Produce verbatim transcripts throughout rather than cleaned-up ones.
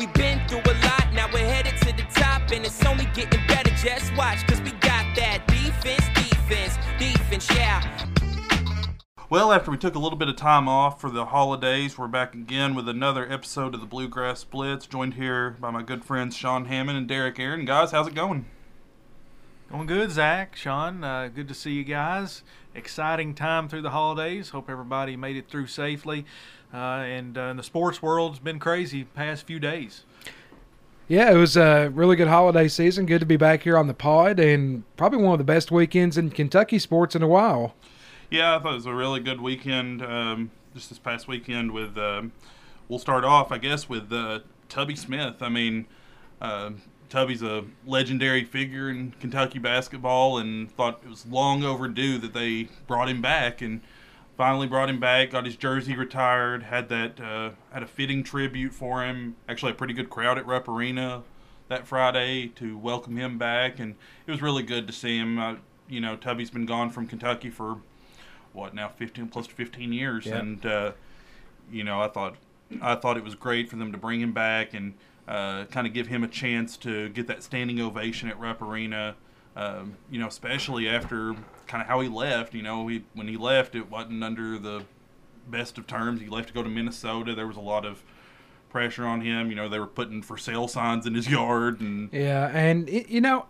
We've been through a lot, now we're headed to the top, and it's only getting better, just watch, cause we got that defense, defense, defense, yeah. Well, after we took a little bit of time off for the holidays, we're back again with another episode of the Bluegrass Blitz, joined here by my good friends Sean Hammond and Derek Aaron. Guys, how's it going? Going good, Zach, Sean. Uh, good to see you guys. Exciting time through the holidays. Hope everybody made it through safely. Uh, and uh, the sports world's been crazy the past few days. Yeah, it was a really good holiday season. Good to be back here on the pod, and probably one of the best weekends in Kentucky sports in a while. Yeah, I thought it was a really good weekend, um, just this past weekend with, uh, we'll start off, I guess, with uh, Tubby Smith. I mean, uh, Tubby's a legendary figure in Kentucky basketball, and thought it was long overdue that they brought him back, and finally brought him back, got his jersey retired, had that uh, had a fitting tribute for him. Actually, a pretty good crowd at Rupp Arena that Friday to welcome him back, and it was really good to see him. Uh, you know, Tubby's been gone from Kentucky for what now fifteen plus fifteen years, yeah. and uh you know i thought i thought it was great for them to bring him back and uh kind of give him a chance to get that standing ovation at Rupp Arena, um you know especially after kind of how he left. You know he, when he left, it wasn't under the best of terms. He left to go to Minnesota. There was a lot of pressure on him. You know they were putting for sale signs in his yard, and yeah and it, you know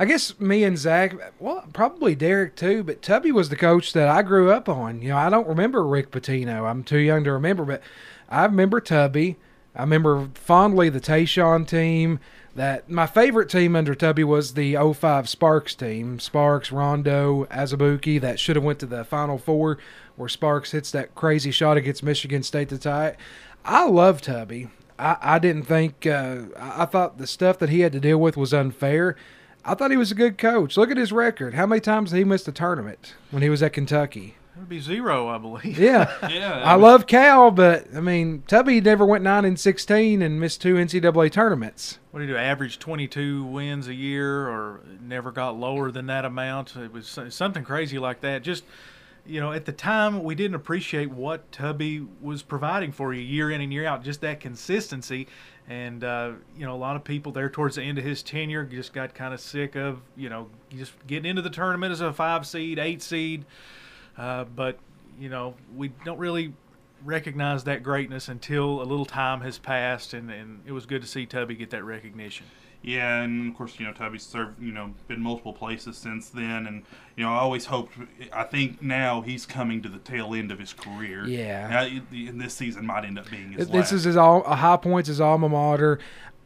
I guess me and Zach, well, probably Derek too, but Tubby was the coach that I grew up on. You know, I don't remember Rick Pitino. I'm too young to remember, but I remember Tubby. I remember fondly the Tayshaun team. That my favorite team under Tubby was the oh five Sparks team. Sparks, Rondo, Azabuki, that should have went to the Final Four, where Sparks hits that crazy shot against Michigan State to tie it. I love Tubby. I, I didn't think uh, – I thought the stuff that he had to deal with was unfair. I thought he was a good coach. Look at his record. How many times did he miss the tournament when he was at Kentucky? It would be zero, I believe. Yeah. yeah I was... love Cal, but, I mean, Tubby never went nine and sixteen and missed two N C double A tournaments. What did he do, average twenty-two wins a year, or never got lower than that amount? It was something crazy like that. Just, you know, at the time, we didn't appreciate what Tubby was providing for you year in and year out, just that consistency. And, uh, you know, a lot of people there towards the end of his tenure just got kind of sick of, you know, just getting into the tournament as a five seed, eight seed. Uh, but, you know, we don't really recognize that greatness until a little time has passed, and, and it was good to see Tubby get that recognition. Yeah, and, of course, you know, Tubby's served, you know, been multiple places since then. And, you know, I always hoped, I think now he's coming to the tail end of his career. Yeah. And this season might end up being his this last. This is his all, High Point's his alma mater.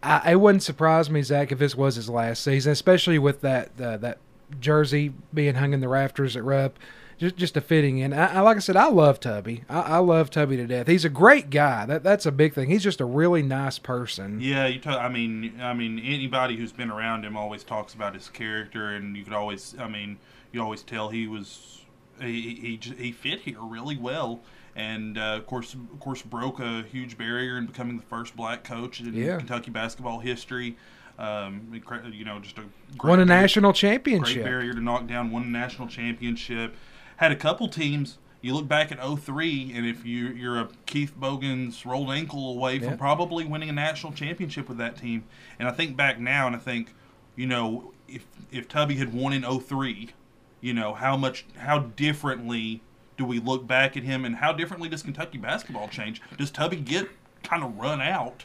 I, it wouldn't surprise me, Zach, if this was his last season, especially with that uh, that jersey being hung in the rafters at Rupp. Just just a fitting in. I, I, like I said, I love Tubby. I, I love Tubby to death. He's a great guy. That That's a big thing. He's just a really nice person. Yeah, you. T- I mean, I mean, anybody who's been around him always talks about his character, and you could always, I mean, you always tell he was, he he, he fit here really well, and uh, of course, of course, broke a huge barrier in becoming the first black coach in yeah. Kentucky basketball history. Um, you know, just a great, won a national great, championship. Great barrier to knock down. Won a national championship. Had a couple teams. You look back at oh three, and if you, you're a Keith Bogans rolled ankle away from yep. probably winning a national championship with that team. And I think back now, and I think, you know, if if Tubby had won in oh three, you know, how much, how differently do we look back at him, and how differently does Kentucky basketball change? Does Tubby get kind of run out,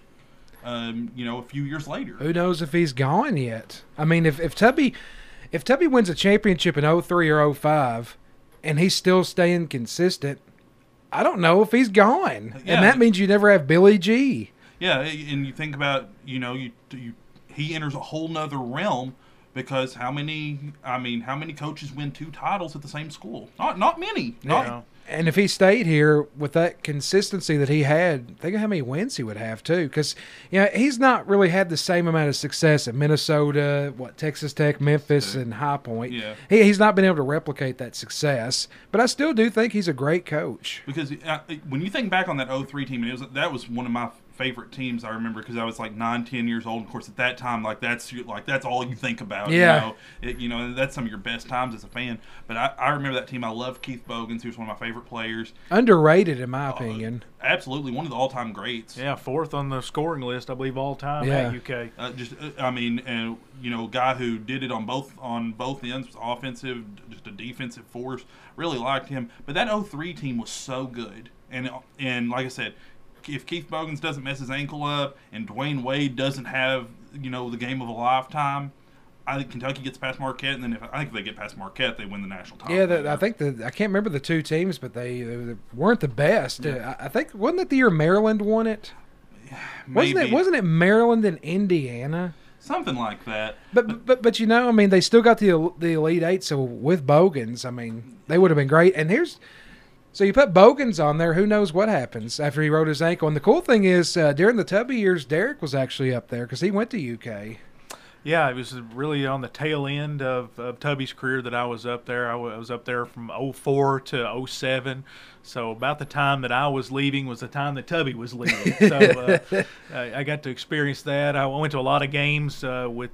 um, you know, a few years later? Who knows if he's gone yet? I mean, if, if Tubby, if Tubby wins a championship in oh three or oh five, and he's still staying consistent, I don't know if he's gone. Yeah. And that means you never have Billy G. Yeah, and you think about, you know, you, you he enters a whole nother realm, because how many, I mean, how many coaches win two titles at the same school? Not not many. Not, yeah. And if he stayed here with that consistency that he had, think of how many wins he would have, too. Because, you know, he's not really had the same amount of success at Minnesota, what, Texas Tech, Memphis, and High Point. Yeah. He, he's not been able to replicate that success. But I still do think he's a great coach. Because I, when you think back on that oh three team, it was, that was one of my favorite teams I remember because I was like nine, ten years old. Of course, at that time, like that's like that's all you think about. Yeah. You know, it, you know that's some of your best times as a fan. But I, I remember that team. I love Keith Bogans, who's one of my favorite players. Underrated, in my uh, opinion. Absolutely, one of the all-time greats. Yeah, fourth on the scoring list, I believe, all-time yeah. at U K. Uh, just, uh, I mean, uh, you know, guy who did it on both on both ends, was offensive, just a defensive force. Really liked him. But that oh three team was so good, and and like I said. If Keith Bogans doesn't mess his ankle up and Dwayne Wade doesn't have, you know, the game of a lifetime, I think Kentucky gets past Marquette, and then if I think if they get past Marquette, they win the national title. Yeah, the, I think the I can't remember the two teams, but they, they weren't the best. Yeah. I, I think wasn't it the year Maryland won it? Maybe. Wasn't it? Wasn't it Maryland and Indiana? Something like that. But, but but but you know, I mean, they still got the the Elite Eight. So with Bogans, I mean, they would have been great. And here's. So you put Bogans on there, who knows what happens after he rolled his ankle. And the cool thing is, uh, during the Tubby years, Derek was actually up there because he went to U K. Yeah, it was really on the tail end of, of Tubby's career that I was up there. I was up there from oh four to oh seven. So about the time that I was leaving was the time that Tubby was leaving. So uh, I got to experience that. I went to a lot of games uh, with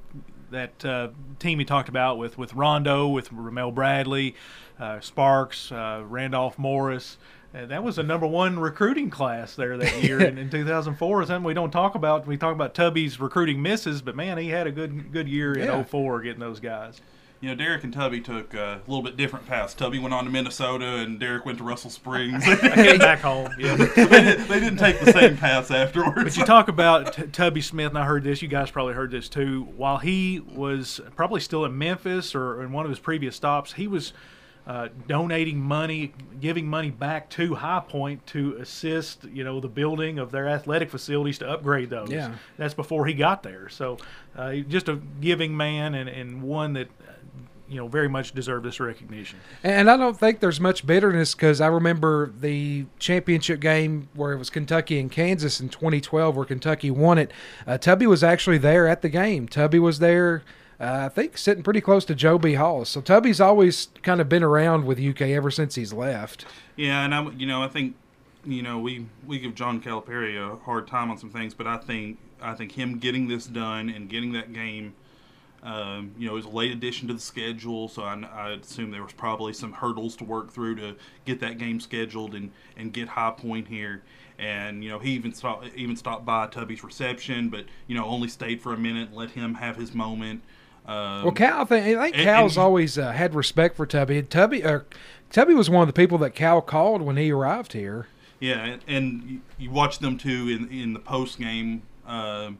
that uh, team he talked about with, with Rondo, with Ramel Bradley, Uh, Sparks, uh, Randolph Morris. Uh, that was the number one recruiting class there that year in, in two thousand four. Something we don't talk about. We talk about Tubby's recruiting misses, but man, he had a good good year yeah. in oh four getting those guys. You know, Derek and Tubby took uh, a little bit different paths. Tubby went on to Minnesota, and Derek went to Russell Springs. I came back home. Yeah, they, didn't, they didn't take the same paths afterwards. But you talk about t- Tubby Smith, and I heard this. You guys probably heard this too. While he was probably still in Memphis or in one of his previous stops, he was – Uh, donating money, giving money back to High Point to assist, you know, the building of their athletic facilities to upgrade those. Yeah. That's before he got there. So uh, just a giving man and, and one that, you know, very much deserved this recognition. And I don't think there's much bitterness because I remember the championship game where it was Kentucky and Kansas in twenty twelve where Kentucky won it. Uh, Tubby was actually there at the game. Tubby was there. Uh, I think sitting pretty close to Joe B. Hall. So Tubby's always kind of been around with U K ever since he's left. Yeah, and I, you know, I think, you know, we, we give John Calipari a hard time on some things, but I think I think him getting this done and getting that game, um, you know, it was a late addition to the schedule, so I, I assume there was probably some hurdles to work through to get that game scheduled and, and get High Point here. And, you know, he even stopped, even stopped by Tubby's reception, but, you know, only stayed for a minute, let him have his moment. Um, well, Cal, I think, I think and, Cal's and, always uh, had respect for Tubby. Tubby, uh, Tubby was one of the people that Cal called when he arrived here. Yeah, and, and you watch them too in in the post game, uh,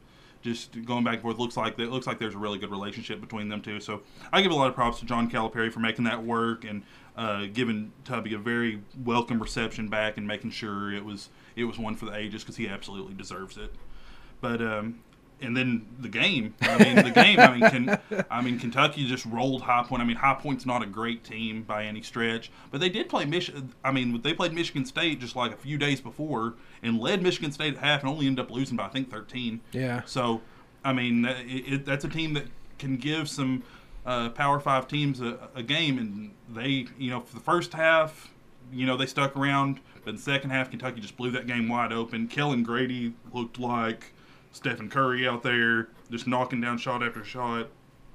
just going back and forth. Looks like it looks like there's a really good relationship between them two. So I give a lot of props to John Calipari for making that work and uh, giving Tubby a very welcome reception back and making sure it was it was one for the ages because he absolutely deserves it. But. Um, And then the game. I mean, the game. I mean, can, I mean, Kentucky just rolled High Point. I mean, High Point's not a great team by any stretch, but they did play Michigan. I mean, they played Michigan State just like a few days before and led Michigan State at half and only ended up losing by I think thirteen. Yeah. So, I mean, it, it, that's a team that can give some uh, Power Five teams a, a game, and they, you know, for the first half, you know, they stuck around, but in the second half, Kentucky just blew that game wide open. Kellen Grady looked like Stephen Curry out there, just knocking down shot after shot.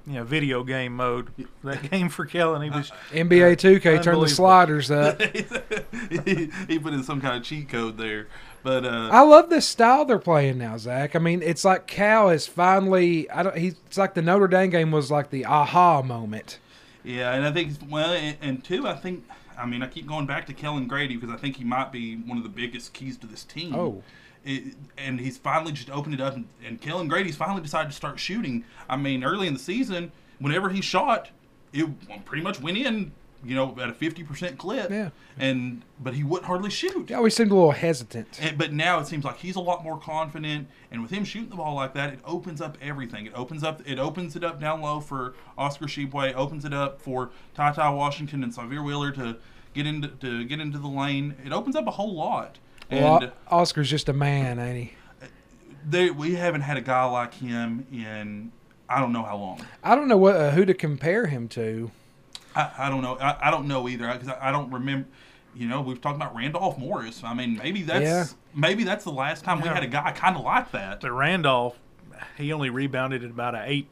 Yeah, video game mode. That game for Kellen, he was... N B A two K turned the sliders up. he, he put in some kind of cheat code there. But uh, I love this style they're playing now, Zach. I mean, it's like Cal is finally... I don't. He, it's like the Notre Dame game was like the aha moment. Yeah, and I think... Well, and, and two, I think... I mean, I keep going back to Kellen Grady because I think he might be one of the biggest keys to this team. Oh, It, and he's finally just opened it up, and, and Kellen Grady's finally decided to start shooting. I mean, early in the season, whenever he shot, it pretty much went in, you know, at a fifty percent clip. Yeah. And but he wouldn't hardly shoot. He always seemed a little hesitant. And, but now it seems like he's a lot more confident, and with him shooting the ball like that, it opens up everything. It opens up. It opens it up down low for Oscar Tshiebwe. Opens it up for Ty Ty Washington and Xavier Wheeler to get into to get into the lane. It opens up a whole lot. Well, and Oscar's just a man, ain't he? They, we haven't had a guy like him in I don't know how long. I don't know what uh, who to compare him to. I, I don't know. I, I don't know either because I, I don't remember. you know, we've talked about Randolph Morris. I mean, maybe that's yeah. maybe that's the last time yeah. we had a guy kind of like that. But Randolph, he only rebounded at about an eight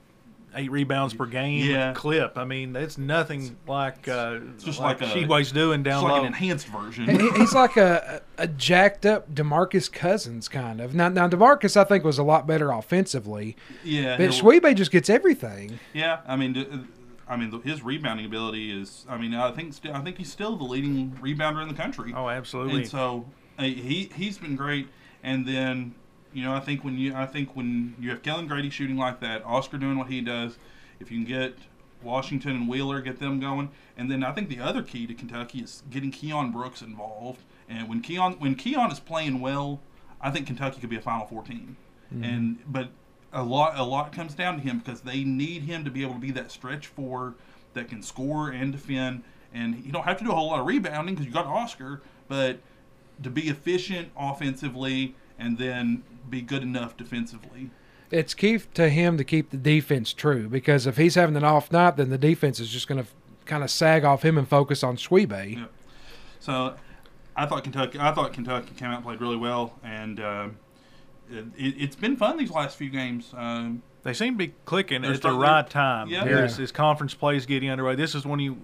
eight rebounds per game yeah. clip. I mean, that's nothing it's, like uh, it's just like, like Tshiebwe's doing down low. It's like an enhanced version. He, he's like a, a jacked up DeMarcus Cousins kind of. Now, now DeMarcus, I think, was a lot better offensively. Yeah, but Tshiebwe just gets everything. Yeah, I mean. I mean, his rebounding ability is. I mean, I think I think he's still the leading rebounder in the country. Oh, absolutely. And so he he's been great. And then, you know, I think when you I think when you have Kellen Grady shooting like that, Oscar doing what he does, if you can get Washington and Wheeler, get them going, and then I think the other key to Kentucky is getting Keon Brooks involved. And when Keon when Keon is playing well, I think Kentucky could be a Final Four team. Mm-hmm. And but. A lot, a lot comes down to him because they need him to be able to be that stretch four that can score and defend. And you don't have to do a whole lot of rebounding because you got Oscar, but to be efficient offensively and then be good enough defensively. It's key to him to keep the defense true because if he's having an off night, then the defense is just going to kind of sag off him and focus on Tshiebwe. Yeah. So I thought Kentucky, I thought Kentucky came out and played really well, and. Uh, It, it's been fun these last few games. Um, they seem to be clicking at the right time. Yeah. Yeah. As, as conference play is getting underway, this is when you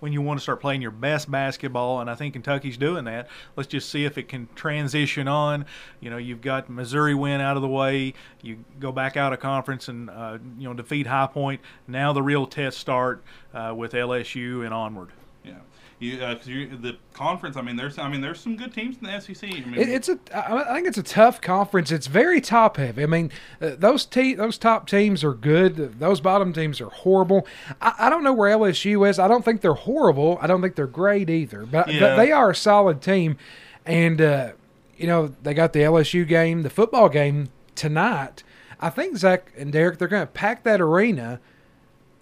when you want to start playing your best basketball, and I think Kentucky's doing that. Let's just see if it can transition on. You know, you've got Missouri win out of the way. You go back out of conference and, uh, you know, defeat High Point. Now the real tests start uh, with L S U and onward. Yeah. You, uh, 'cause you, the conference. I mean, there's. I mean, there's some good teams in the S E C. I mean, it, it's a. I think it's a tough conference. It's very top heavy. I mean, uh, those te- those top teams are good. Those bottom teams are horrible. I, I don't know where L S U is. I don't think they're horrible. I don't think they're great either. But yeah. they are a solid team, and uh, you know they got the L S U game, the football game tonight. I think Zach and Derek they're going to pack that arena.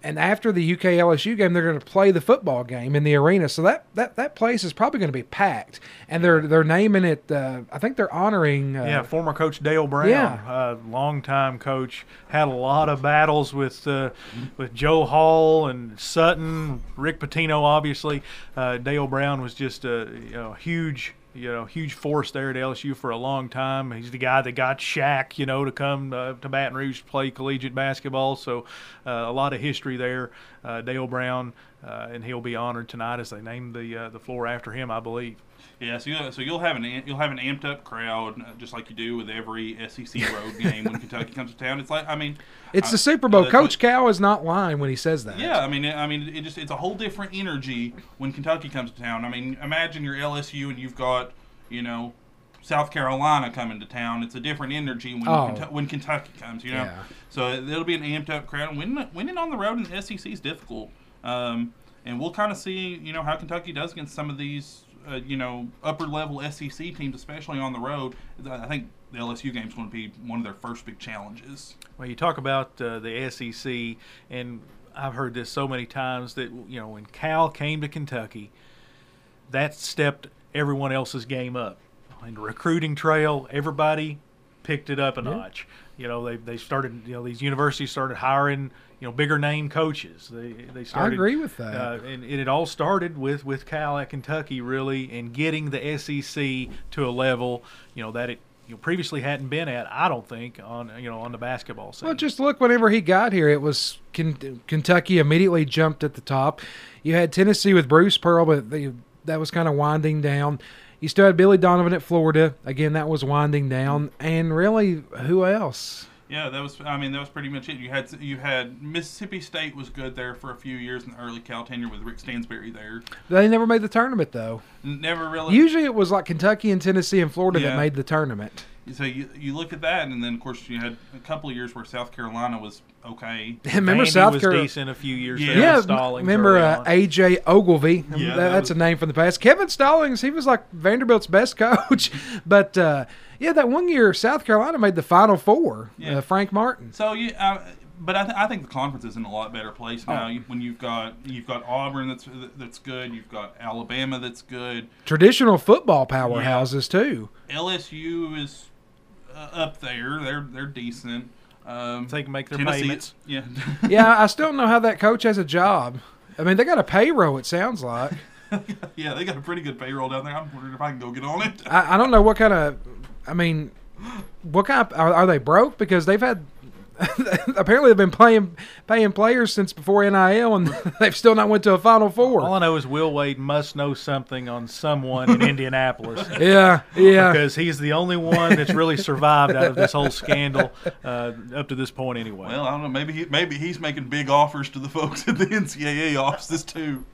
And after the U K L S U game, they're going to play the football game in the arena. So that, that, that place is probably going to be packed. And they're they're naming it. Uh, I think they're honoring. Uh, yeah, former coach Dale Brown, yeah. uh, longtime coach, had a lot of battles with uh, with Joe Hall and Sutton, Rick Pitino, obviously. Uh, Dale Brown was just a you know, huge. You know, huge force there at L S U for a long time. He's the guy that got Shaq, you know, to come uh, to Baton Rouge to play collegiate basketball. So uh, a lot of history there. Uh, Dale Brown, uh, and he'll be honored tonight as they name the uh, the floor after him, I believe. Yeah, so you'll, so you'll have an you'll have an amped up crowd uh, just like you do with every S E C road game when Kentucky comes to town. It's like I mean, it's I, the Super Bowl. Coach like, Cal is not lying when he says that. Yeah, I mean, I mean, it just it's a whole different energy when Kentucky comes to town. I mean, imagine you're L S U and you've got you know South Carolina coming to town. It's a different energy when oh. Kentu- when Kentucky comes. You know, yeah. so it'll be an amped up crowd. Winning winning on the road in the S E C is difficult, um, and we'll kind of see you know how Kentucky does against some of these. Uh, you know, upper-level S E C teams, especially on the road, I think the L S U game's going to be one of their first big challenges. Well, you talk about uh, the S E C, and I've heard this so many times that, you know, when Cal came to Kentucky, that stepped everyone else's game up. In the recruiting trail, everybody picked it up a yeah. notch. You know, they they started, you know, these universities started hiring, you know, bigger name coaches. They they started. I agree with that. Uh, and, and it all started with, with Cal at Kentucky, really, and getting the S E C to a level, you know, that it you know, previously hadn't been at, I don't think, on, you know, on the basketball scene. Well, just look, whenever he got here, it was Ken- Kentucky immediately jumped at the top. You had Tennessee with Bruce Pearl, but they, that was kind of winding down. You still had Billy Donovan at Florida. Again, that was winding down. And really, who else? Yeah, that was. I mean, that was pretty much it. You had you had Mississippi State was good there for a few years in the early Cal tenure with Rick Stansbury there. They never made the tournament though. Never really. Usually, it was like Kentucky and Tennessee and Florida yeah. that made the tournament. So you you look at that, and then of course you had a couple of years where South Carolina was okay. remember Vandy South Carolina was decent a few years. Yeah, yeah Stallings remember uh, A J Ogilvie? Yeah, that, that that's was... a name from the past. Kevin Stallings, he was like Vanderbilt's best coach, but uh, yeah, that one year South Carolina made the Final Four. Yeah. Uh, Frank Martin. So you, uh, but I, th- I think the conference is in a lot better place now. Oh. You, when you've got you've got Auburn that's that's good, you've got Alabama that's good. Traditional football powerhouses yeah. too. L S U is. Uh, up there, they're they're decent. Um, they can make their Tennessee, payments. Yeah, yeah. I still don't know how that coach has a job. I mean, they got a payroll. It sounds like Yeah, they got a pretty good payroll down there. I'm wondering if I can go get on it. I, I don't know what kind of, I mean, what kind of, are, are they broke? Because they've had, apparently they've been playing, paying players since before N I L, and they've still not went to a Final Four. All I know is Will Wade must know something on someone in Indianapolis. Yeah, yeah. Because he's the only one that's really survived out of this whole scandal uh, up to this point anyway. Well, I don't know. Maybe he, maybe he's making big offers to the folks at the N C double A offices too.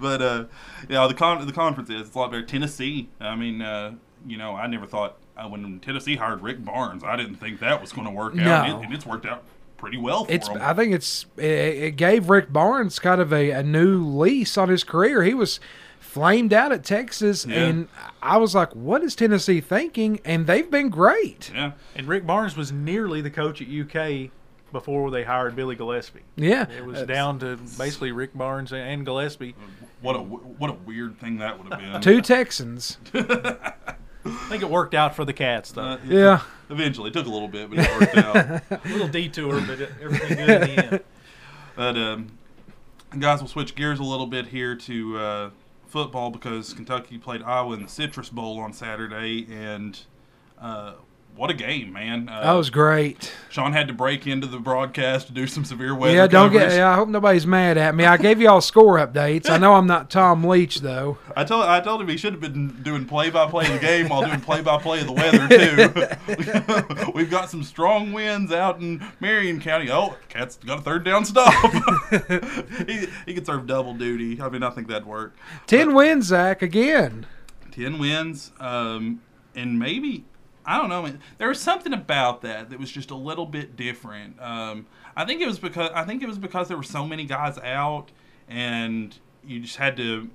But, uh, yeah, the, con- the conference is it's a lot better. Tennessee, I mean, uh, you know, I never thought – when Tennessee hired Rick Barnes, I didn't think that was going to work out, no. it, and it's worked out pretty well for it's, him. I think it's it, it gave Rick Barnes kind of a, a new lease on his career. He was flamed out at Texas, yeah. and I was like, what is Tennessee thinking? And they've been great. Yeah, and Rick Barnes was nearly the coach at U K before they hired Billy Gillespie. Yeah. It was down to basically Rick Barnes and Gillespie. What a, what a weird thing that would have been. Two Texans. I think it worked out for the Cats, though. Uh, yeah. yeah. Eventually. It took a little bit, but it worked out. A little detour, but everything good in the end. But, um, guys, we'll switch gears a little bit here to uh, football because Kentucky played Iowa in the Citrus Bowl on Saturday, and uh, what a game, man. Uh, that was great. Sean had to break into the broadcast to do some severe weather Yeah, don't coverage. get. Yeah, I hope nobody's mad at me. I gave you all score updates. I know I'm not Tom Leach, though. I told I told him he should have been doing play-by-play of the game while doing play-by-play of the weather, too. We've got some strong winds out in Marion County. Oh, Cat's got a third down stop. he, he could serve double duty. I mean, I think that'd work. Ten but, wins, Zach, again. Ten wins. Um, and maybe... I don't know. There was something about that that was just a little bit different. Um, I think it was because I think it was because there were so many guys out, and you just had to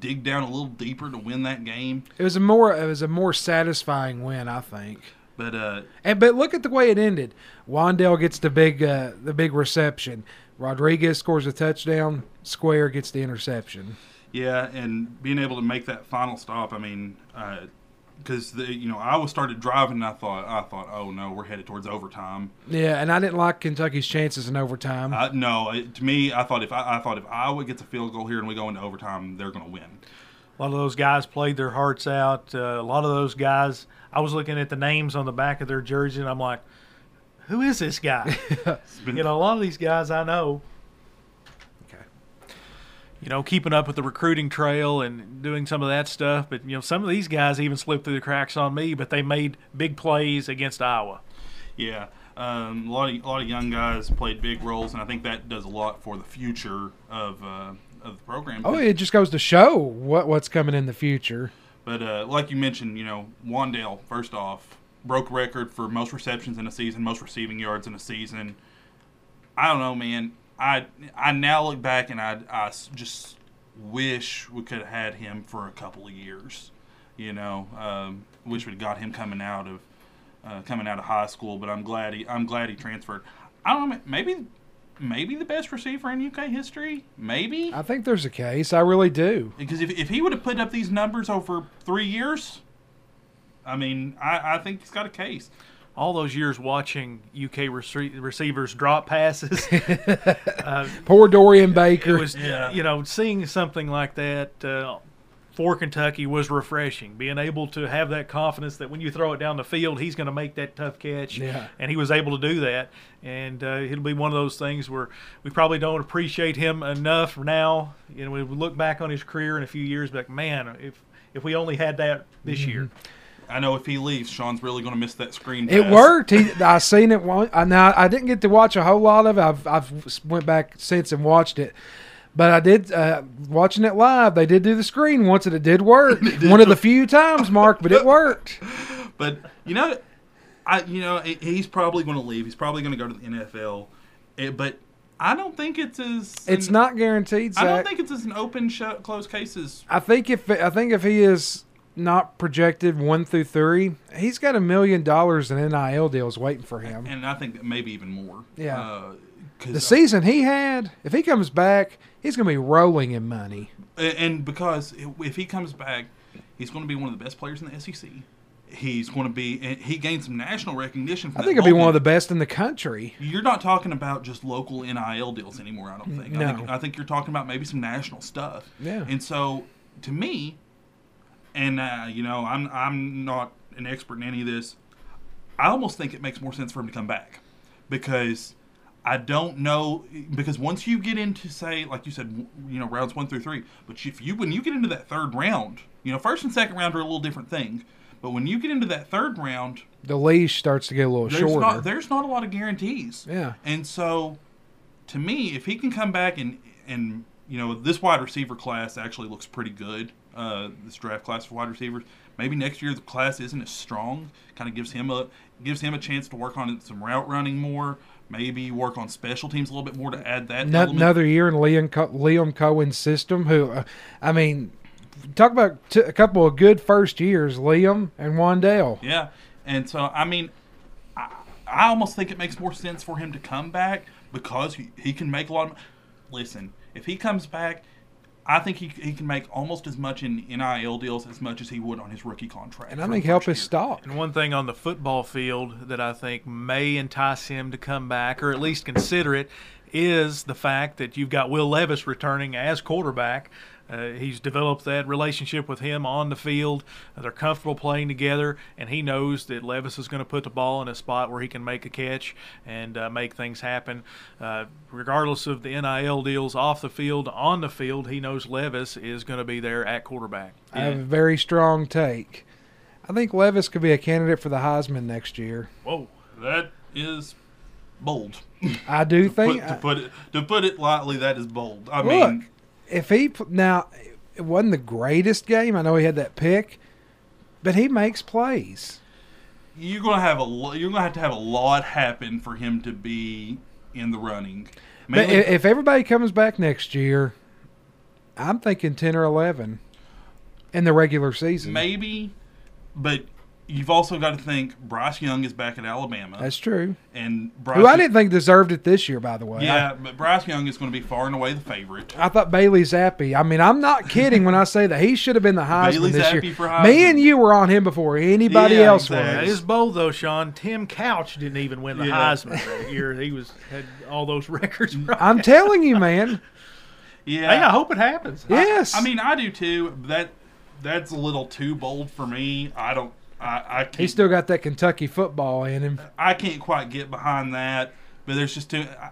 dig down a little deeper to win that game. It was a more it was a more satisfying win, I think. But uh, and but look at the way it ended. Wan'Dale gets the big uh, the big reception. Rodriguez scores a touchdown. Square gets the interception. Yeah, and being able to make that final stop. I mean. Uh, Because you know, Iowa started driving, and I thought, I thought, oh no, we're headed towards overtime. Yeah, and I didn't like Kentucky's chances in overtime. Uh, no, it, to me, I thought if I, I thought if Iowa gets a field goal here and we go into overtime, they're going to win. A lot of those guys played their hearts out. Uh, a lot of those guys, I was looking at the names on the back of their jersey, and I'm like, who is this guy? been, you know, a lot of these guys I know. You know, keeping up with the recruiting trail and doing some of that stuff. But, you know, some of these guys even slipped through the cracks on me, but they made big plays against Iowa. Yeah, um, a lot of a lot of young guys played big roles, and I think that does a lot for the future of uh, of the program. Oh, it just goes to show what what's coming in the future. But uh, like you mentioned, you know, Wan'Dale, first off, broke record for most receptions in a season, most receiving yards in a season. I don't know, man. I I now look back and I, I just wish we could have had him for a couple of years, you know. Um, wish we'd got him coming out of uh, coming out of high school, but I'm glad he I'm glad he transferred. I don't know, maybe maybe the best receiver in U K history. Maybe I think there's a case. I really do. Because if if he would have put up these numbers over three years, I mean, I, I think he's got a case. All those years watching U K rece- receivers drop passes. uh, Poor Dorian Baker. It was, yeah. You know, seeing something like that uh, for Kentucky was refreshing. Being able to have that confidence that when you throw it down the field, he's going to make that tough catch. Yeah. And he was able to do that. And uh, it'll be one of those things where we probably don't appreciate him enough now. You know, we look back on his career in a few years, like, man, if if we only had that this mm-hmm. year. I know if he leaves, Sean's really going to miss that screen pass. It worked. He, I seen it. One, now I didn't get to watch a whole lot of it. I've I've went back since and watched it, but I did uh, watching it live. They did do the screen once, and it did work. It did. One of the few times, Mark, but it worked. But you know, I you know he's probably going to leave. He's probably going to go to the N F L, it, but. I don't think it's as it's an, not guaranteed. Zach. I don't think it's as an open shut closed case as I think if I think if he is. Not projected one through three. He's got a million dollars in N I L deals waiting for him, and I think that maybe even more. Yeah, uh, the season he had. If he comes back, he's going to be rolling in money. And because if he comes back, he's going to be one of the best players in the S E C. He's going to be. He gained some national recognition. From I think he'll be one of the best in the country. You're not talking about just local N I L deals anymore. I don't think. No. I think, I think you're talking about maybe some national stuff. Yeah, and so. to me, and uh, you know, I'm I'm not an expert in any of this, I almost think it makes more sense for him to come back, because I don't know, because once you get into, say, like you said, you know, rounds one through three, but if you when you get into that third round, you know, first and second round are a little different thing, but when you get into that third round, the leash starts to get a little there's shorter. Not, there's not a lot of guarantees. Yeah, and so to me, if he can come back and and you know, this wide receiver class actually looks pretty good. Uh, this draft class for wide receivers. Maybe next year the class isn't as strong. Kind of gives him a gives him a chance to work on some route running more. Maybe work on special teams a little bit more to add that. No, another year in Liam Co- Liam Cohen's system. Who, uh, I mean, talk about t- a couple of good first years, Liam and Wan'Dale. Yeah, and so I mean, I, I almost think it makes more sense for him to come back because he, he can make a lot of. Listen, if he comes back, I think he he can make almost as much in N I L deals as much as he would on his rookie contract. And I think help his stock. And one thing on the football field that I think may entice him to come back, or at least consider it, is the fact that you've got Will Levis returning as quarterback. Uh, he's developed that relationship with him on the field. Uh, they're comfortable playing together, and he knows that Levis is going to put the ball in a spot where he can make a catch and uh, make things happen. Uh, regardless of the N I L deals off the field, on the field, he knows Levis is going to be there at quarterback. Yeah. I have a very strong take. I think Levis could be a candidate for the Heisman next year. Whoa, that is bold. I do to think. Put, I, to, put it, to put it lightly, that is bold. I look, mean. If he now, it wasn't the greatest game. I know he had that pick, but he makes plays. You're gonna have a you're gonna have to have a lot happen for him to be in the running. Mainly, but if everybody comes back next year, I'm thinking ten or eleven in the regular season. Maybe, but you've also got to think Bryce Young is back at Alabama. That's true. And Bryce who I didn't think deserved it this year, by the way. Yeah, I, but Bryce Young is going to be far and away the favorite. I thought Bailey Zappe. I mean, I'm not kidding when I say that he should have been the Heisman this year. For Heisman. Me and you were on him before anybody yeah, else exactly. was. It is bold though, Sean. Tim Couch didn't even win the yeah. Heisman that year. He was had all those records. Right. I'm telling you, man. Yeah, hey, I hope it happens. Yes, I, I mean I do too. That that's a little too bold for me. I don't. I, I he's still got that Kentucky football in him. I can't quite get behind that, but there's just too. I,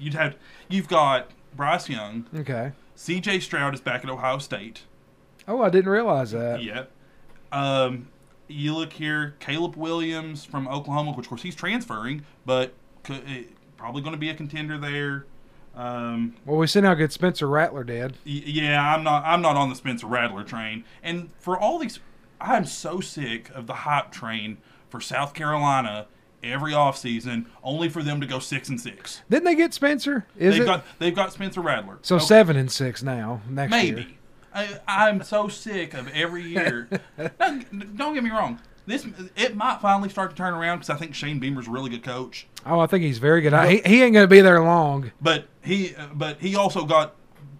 you'd have you've got Bryce Young. Okay. C J Stroud is back at Ohio State. Oh, I didn't realize that. Yep. Um, you look here, Caleb Williams from Oklahoma, which of course he's transferring, but could, it, probably going to be a contender there. Um, well, we seen how good Spencer Rattler did. Y- yeah, I'm not. I'm not on the Spencer Rattler train, and for all these. I'm so sick of the hype train for South Carolina every offseason, only for them to go six and six. Didn't they get Spencer? Is they've it? Got, they've got Spencer Rattler. So okay. seven and six now next Maybe. Year. I, I'm so sick of every year. No, don't get me wrong. This it might finally start to turn around because I think Shane Beamer's a really good coach. Oh, I think he's very good. I, he, he ain't going to be there long. But he, but he also got.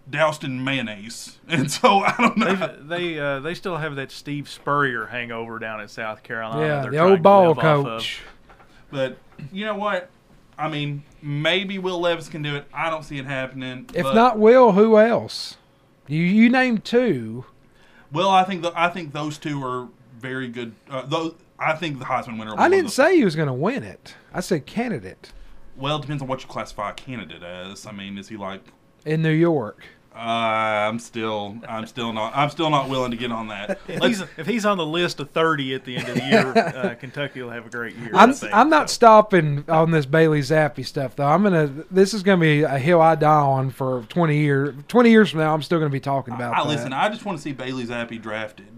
Doused in mayonnaise, and so I don't know. They've, they uh, they still have that Steve Spurrier hangover down in South Carolina. Yeah, they're the old ball coach. But you know what? I mean, maybe Will Levis can do it. I don't see it happening. If not Will, who else? You you named two. Well, I think the, I think those two are very good. Uh, those I think the Heisman winner. Will I didn't say he was going to win it. I said candidate. Well, it depends on what you classify a candidate as. I mean, is he like in New York? Uh, I'm still, I'm still not, I'm still not willing to get on that. If he's, if he's on the list of thirty at the end of the year, uh, Kentucky will have a great year. I'm, think, I'm not so. stopping on this Bailey Zappe stuff though. I'm gonna, this is gonna be a hill I die on for twenty years. Twenty years from now, I'm still gonna be talking about. I, I that. Listen, I just want to see Bailey Zappe drafted.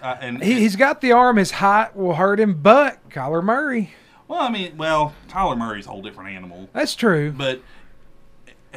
Uh, and he, he's got the arm. His height will hurt him, but Kyler Murray. Well, I mean, well, Kyler Murray's a whole different animal. That's true, but.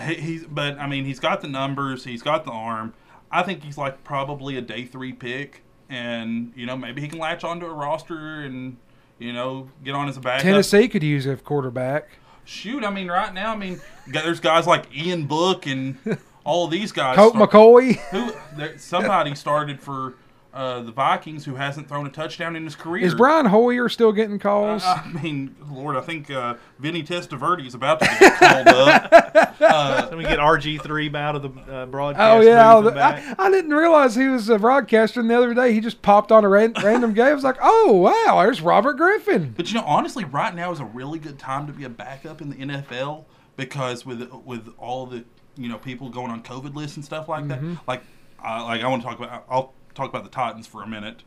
He's, but I mean, he's got the numbers. He's got the arm. I think he's like probably a day three pick, and you know maybe he can latch onto a roster and you know get on as a backup. Tennessee could use a quarterback. Shoot, I mean, right now, I mean, there's guys like Ian Book and all of these guys. Colt start, McCoy. Who somebody started for uh, the Vikings, who hasn't thrown a touchdown in his career. Is Brian Hoyer still getting calls? Uh, I mean, Lord, I think uh, Vinny Testaverde is about to get called up. Uh, Let me get R G three out of the uh, broadcast. Oh, yeah. Oh, the, I, I didn't realize he was a broadcaster, and the other day he just popped on a ran random game. I was like, oh, wow, there's Robert Griffin. But, you know, honestly, right now is a really good time to be a backup in the N F L because with with all the, you know, people going on COVID lists and stuff like mm-hmm. that, like, Uh, like I want to talk about, I'll talk about the Titans for a minute.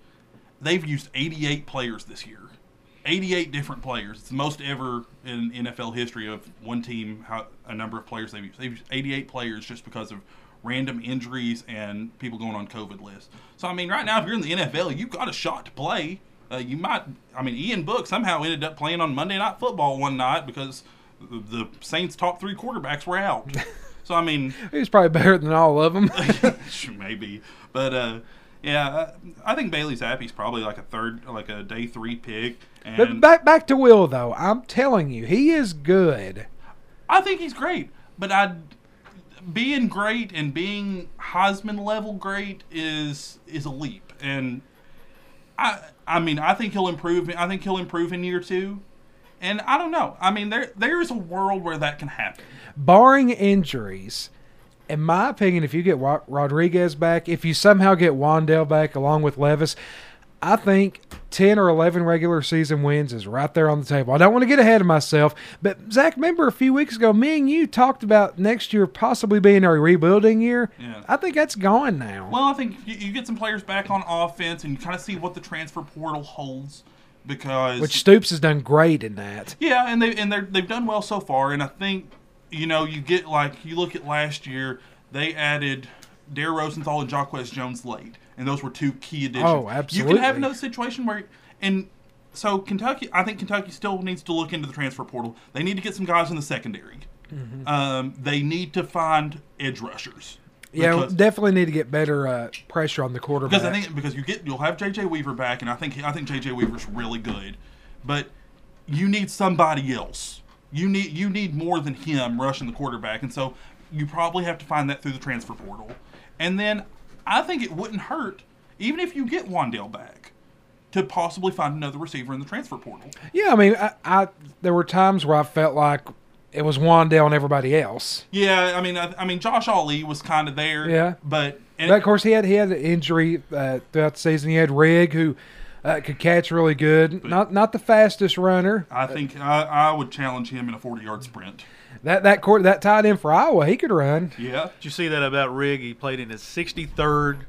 They've used eighty-eight players this year, eighty-eight different players. It's the most ever in N F L history of one team, how a number of players they've used. They've used eighty-eight players just because of random injuries and people going on COVID lists. So, I mean, right now, if you're in the N F L, you've got a shot to play. Uh, you might, I mean, Ian Book somehow ended up playing on Monday Night Football one night because the Saints' top three quarterbacks were out. So, I mean... he was probably better than all of them. Maybe. But, uh, yeah, I think Bailey Zappe's probably like a third, like a day three pick. And but back, back to Will, though. I'm telling you, he is good. I think he's great. But I, being great and being Heisman-level great is is a leap. And, I I mean, I think he'll improve. I think he'll improve in year two. And I don't know. I mean, there there is a world where that can happen. Barring injuries, in my opinion, if you get Rodriguez back, if you somehow get Wan'Dale back along with Levis, I think ten or eleven regular season wins is right there on the table. I don't want to get ahead of myself, but, Zach, remember a few weeks ago, me and you talked about next year possibly being a rebuilding year? Yeah. I think that's gone now. Well, I think you, you get some players back on offense and you kind of see what the transfer portal holds. Because which Stoops has done great in that. Yeah, and they and they they've done well so far. And I think, you know, you get like you look at last year, they added Dare Rosenthal and Jonquez Jones late, and those were two key additions. Oh, absolutely. You can have another situation where, and so Kentucky, I think Kentucky still needs to look into the transfer portal. They need to get some guys in the secondary. Mm-hmm. Um, they need to find edge rushers. Because, yeah, we definitely need to get better uh, pressure on the quarterback. Because I think because you get you'll have J J Weaver back, and I think I think J J Weaver's really good, but you need somebody else. You need you need more than him rushing the quarterback, and so you probably have to find that through the transfer portal. And then I think it wouldn't hurt even if you get Wan'Dale back to possibly find another receiver in the transfer portal. Yeah, I mean, I, I there were times where I felt like it was Wan'Dale and everybody else. Yeah, I mean, I, I mean, Josh Ali was kind of there. Yeah, but, and but of course he had he had an injury uh, throughout the season. He had Rigg, who uh, could catch really good. Not not the fastest runner. I think I, I would challenge him in a forty-yard sprint. That that court that tight end for Iowa, he could run. Yeah, did you see that about Rigg? He played in his sixty-third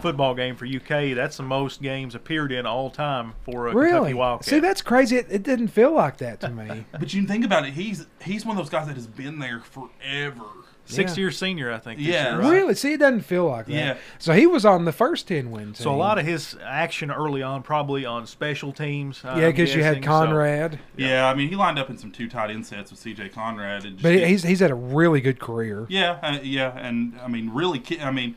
football game for U K. That's the most games appeared in all time for a really? Kentucky Wildcat. See, that's crazy. It, it didn't feel like that to me. But you think about it, he's he's one of those guys that has been there forever. Six-year yeah. senior, I think. Yeah. Year, right? Really? See, it doesn't feel like that. Yeah. So he was on the first ten win team. So a lot of his action early on probably on special teams. Yeah, because you had Conrad. So, yeah. yeah, I mean, he lined up in some two tight end sets with C J Conrad. And just but did, he's he's had a really good career. Yeah, uh, yeah, and I mean, really, I mean,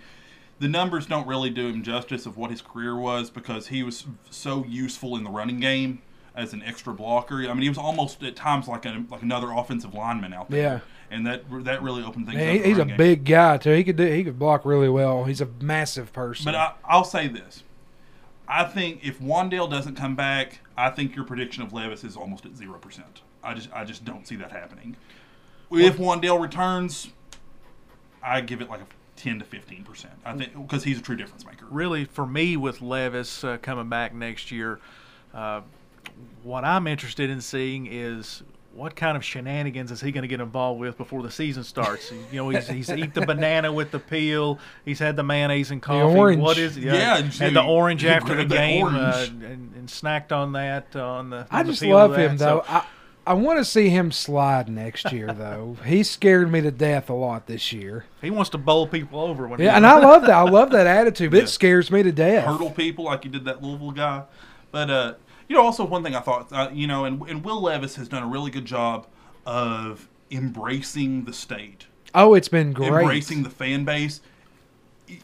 the numbers don't really do him justice of what his career was because he was so useful in the running game as an extra blocker. I mean, he was almost at times like a, like another offensive lineman out there. Yeah, and that that really opened things Man, up. He's a game. big guy too. He could do, he could block really well. He's a massive person. But I, I'll say this: I think if Wan'Dale doesn't come back, I think your prediction of Levis is almost at zero percent. I just I just don't see that happening. Well, if Wan'Dale returns, I give it like a ten to fifteen percent, I think, because he's a true difference maker. Really, for me, with Levis uh, coming back next year, uh, what I'm interested in seeing is what kind of shenanigans is he going to get involved with before the season starts. You know, he's, he's eat the banana with the peel. He's had the mayonnaise and coffee. The orange. What is it? Uh, yeah, dude, had the orange after the game uh, and, and snacked on that uh, on the. On I the just peel love of that, him though. So, I I want to see him slide next year, though. He scared me to death a lot this year. He wants to bowl people over. When yeah, and I love that. I love that attitude. But yeah. It scares me to death. Hurdle people like he did that Louisville guy. But, uh, you know, also one thing I thought, uh, you know, and, and Will Levis has done a really good job of embracing the state. Oh, it's been great. Embracing the fan base.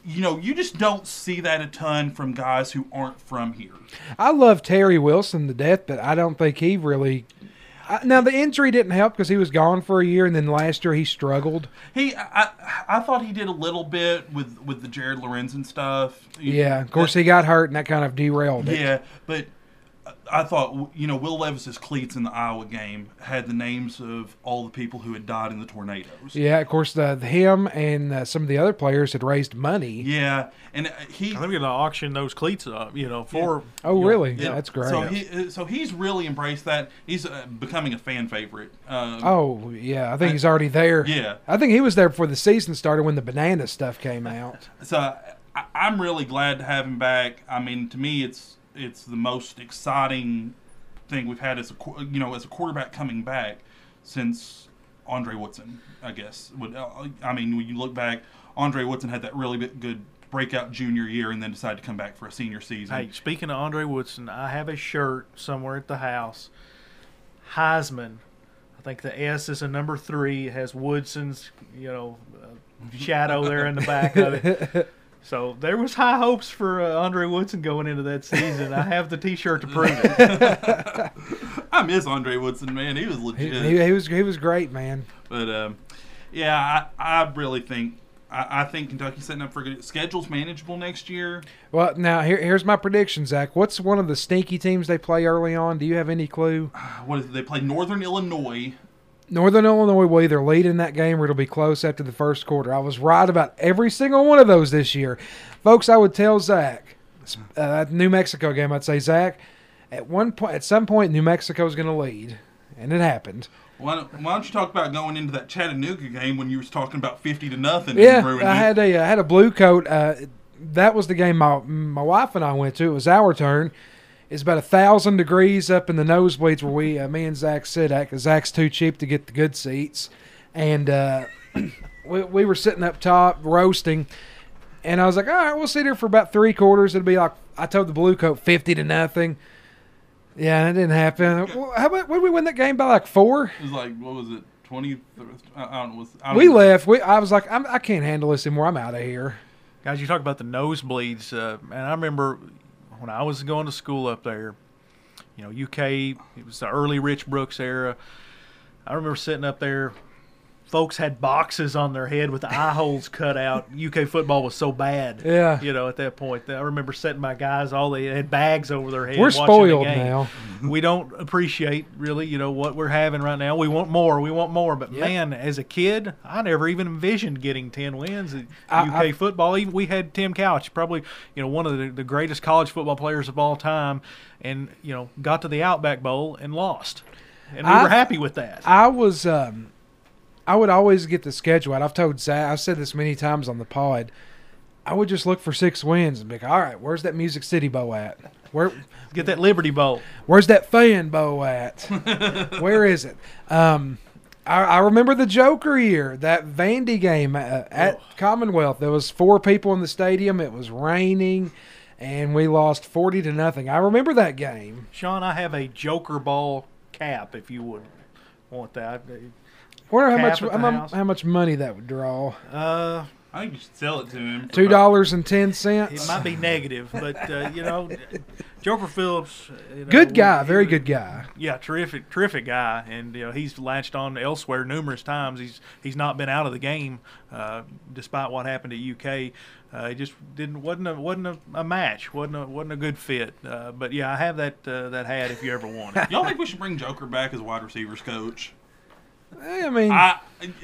You know, you just don't see that a ton from guys who aren't from here. I love Terry Wilson to death, but I don't think he really – Now, the injury didn't help because he was gone for a year, and then last year he struggled. He, I, I thought he did a little bit with, with the Jared Lorenzen stuff. Yeah, of course, but he got hurt, and that kind of derailed it. Yeah, but I thought, you know, Will Levis's cleats in the Iowa game had the names of all the people who had died in the tornadoes. Yeah, of course, the, the him and uh, some of the other players had raised money. Yeah, and he. I'm going to auction those cleats up, you know, for. Yeah. Oh, really? Know, yeah, that's great. So, he, so he's really embraced that. He's uh, becoming a fan favorite. Um, oh, yeah. I think I, he's already there. Yeah. I think he was there before the season started when the banana stuff came out. So I, I'm really glad to have him back. I mean, to me, it's. It's the most exciting thing we've had as a you know as a quarterback coming back since Andre Woodson, I guess. I mean, when you look back, Andre Woodson had that really good breakout junior year and then decided to come back for a senior season. Hey, speaking of Andre Woodson, I have a shirt somewhere at the house. Heisman, I think the S is a number three. It has Woodson's you know uh, shadow there in the back of it. So there was high hopes for uh, Andre Woodson going into that season. I have the T-shirt to prove it. I miss Andre Woodson, man. He was legit. He, he, he was he was great, man. But um, yeah, I, I really think I, I think Kentucky's setting up for good schedule's manageable next year. Well, now here, here's my prediction, Zach. What's one of the stinky teams they play early on? Do you have any clue? What is it? They play Northern Illinois. Northern Illinois will either lead in that game or it'll be close after the first quarter. I was right about every single one of those this year. Folks, I would tell Zach, uh, New Mexico game, I'd say, Zach, at one point, at some point, New Mexico's going to lead, and it happened. Why don't, why don't you talk about going into that Chattanooga game when you was talking about fifty to nothing? Yeah, and ruining I had a, I had a blue coat. Uh, that was the game my, my wife and I went to. It was our turn. It's about one thousand degrees up in the nosebleeds where we, uh, me and Zach sit at, because Zach's too cheap to get the good seats. And uh, we, we were sitting up top roasting. And I was like, all right, we'll sit here for about three quarters. It'll be like, I told the blue coat, fifty to nothing. Yeah, that didn't happen. How about, what did we win that game by, like four? It was like, what was it, twenty? I don't know. I don't we know. left. We, I was like, I'm, I can't handle this anymore. I'm out of here. Guys, you talk about the nosebleeds. Uh, and I remember – when I was going to school up there, you know, U K, it was the early Rich Brooks era. I remember sitting up there. Folks had boxes on their head with eye holes cut out. U K football was so bad, yeah. You know, at that point. I remember setting my guys, all they had bags over their head. We're spoiled now. We don't appreciate, really, you know, what we're having right now. We want more. We want more. But, yep. Man, as a kid, I never even envisioned getting ten wins at I, U K I, football. Even we had Tim Couch, probably, you know, one of the, the greatest college football players of all time, and, you know, got to the Outback Bowl and lost. And we I, were happy with that. I was um, – I would always get the schedule out. I've told Zach, I've said this many times on the pod, I would just look for six wins and be like, all right, where's that Music City Bowl at? Where Get that Liberty Bowl. Where's that Fan Bowl at? Where is it? Um, I, I remember the Joker year, that Vandy game uh, at oh. Commonwealth. There was four people in the stadium. It was raining, and we lost forty to nothing. I remember that game. Sean, I have a Joker Bowl cap if you would want that. I wonder how much, how, how much money that would draw. Uh, I think you should sell it to him. two dollars and ten cents. It might be negative, but, uh, you know, Joker Phillips. You know, good guy, we, very good guy. Yeah, terrific, terrific guy. And, you know, he's latched on elsewhere numerous times. He's he's not been out of the game uh, despite what happened at U K. Uh, it just didn't wasn't a, wasn't a, a match wasn't a, wasn't a good fit. Uh, but yeah, I have that uh, that hat if you ever want it. Y'all think we should bring Joker back as wide receivers coach? I mean, I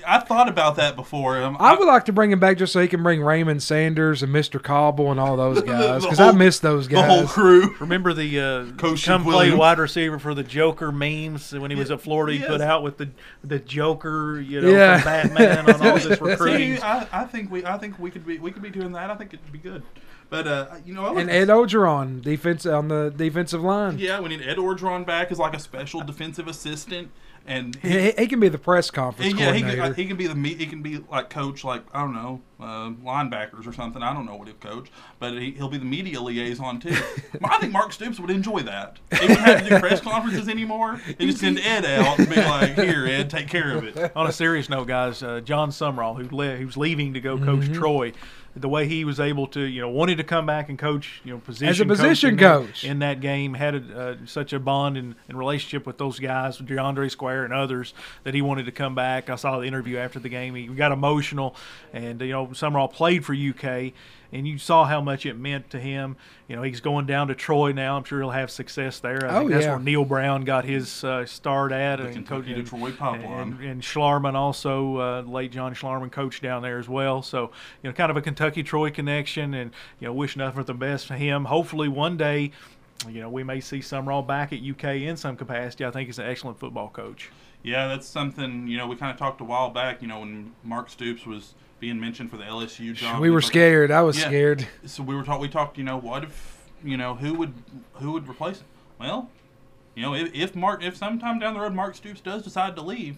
I thought about that before. Um, I would I, like to bring him back just so he can bring Raymond Sanders and Mister Cobble and all those guys, because I miss those guys. The whole crew. Remember the uh, Coach come play wide receiver for the Joker memes when he was at Florida? He yes. put out with the the Joker, you know, yeah. from Batman on all this recruiting. See, I, I think we I think we could be we could be doing that. I think it'd be good. But uh, you know, I like and Ed Orgeron defense on the defensive line. Yeah, we need Ed Orgeron back as like a special defensive assistant. And he, he, he can be the press conference. Yeah, coordinator. He, can, he can be the he can be like coach. Like I don't know, uh, linebackers or something. I don't know what he'll coach, but he, he'll be the media liaison too. I think Mark Stoops would enjoy that. He wouldn't have to do press conferences anymore. He'd just send Ed out and be like, "Here, Ed, take care of it." On a serious note, guys, uh, John Sumrall, who le- who's leaving to go coach mm-hmm. Troy. The way he was able to, you know, wanted to come back and coach, you know, position as a position coach, coach. In, in that game, had a, uh, such a bond and, and relationship with those guys, DeAndre Square and others, that he wanted to come back. I saw the interview after the game; he got emotional, and you know, Sumrall played for U K, and you saw how much it meant to him. You know, he's going down to Troy now. I'm sure he'll have success there. I oh, think that's yeah. where Neil Brown got his uh, start at. And, Kentucky and, Troy pipeline. And, and Schlarman also, uh, late John Schlarman, coached down there as well. So, you know, kind of a Kentucky-Troy connection, and, you know, wish nothing but the best for him. Hopefully one day, you know, we may see Sumrall back at U K in some capacity. I think he's an excellent football coach. Yeah, that's something, you know, we kind of talked a while back, you know, when Mark Stoops was – being mentioned for the L S U job. We were scared. I was yeah. scared. So we were talk- we talked, you know, what if, you know, who would who would replace him? Well, you know, if, if Mark, if sometime down the road Mark Stoops does decide to leave,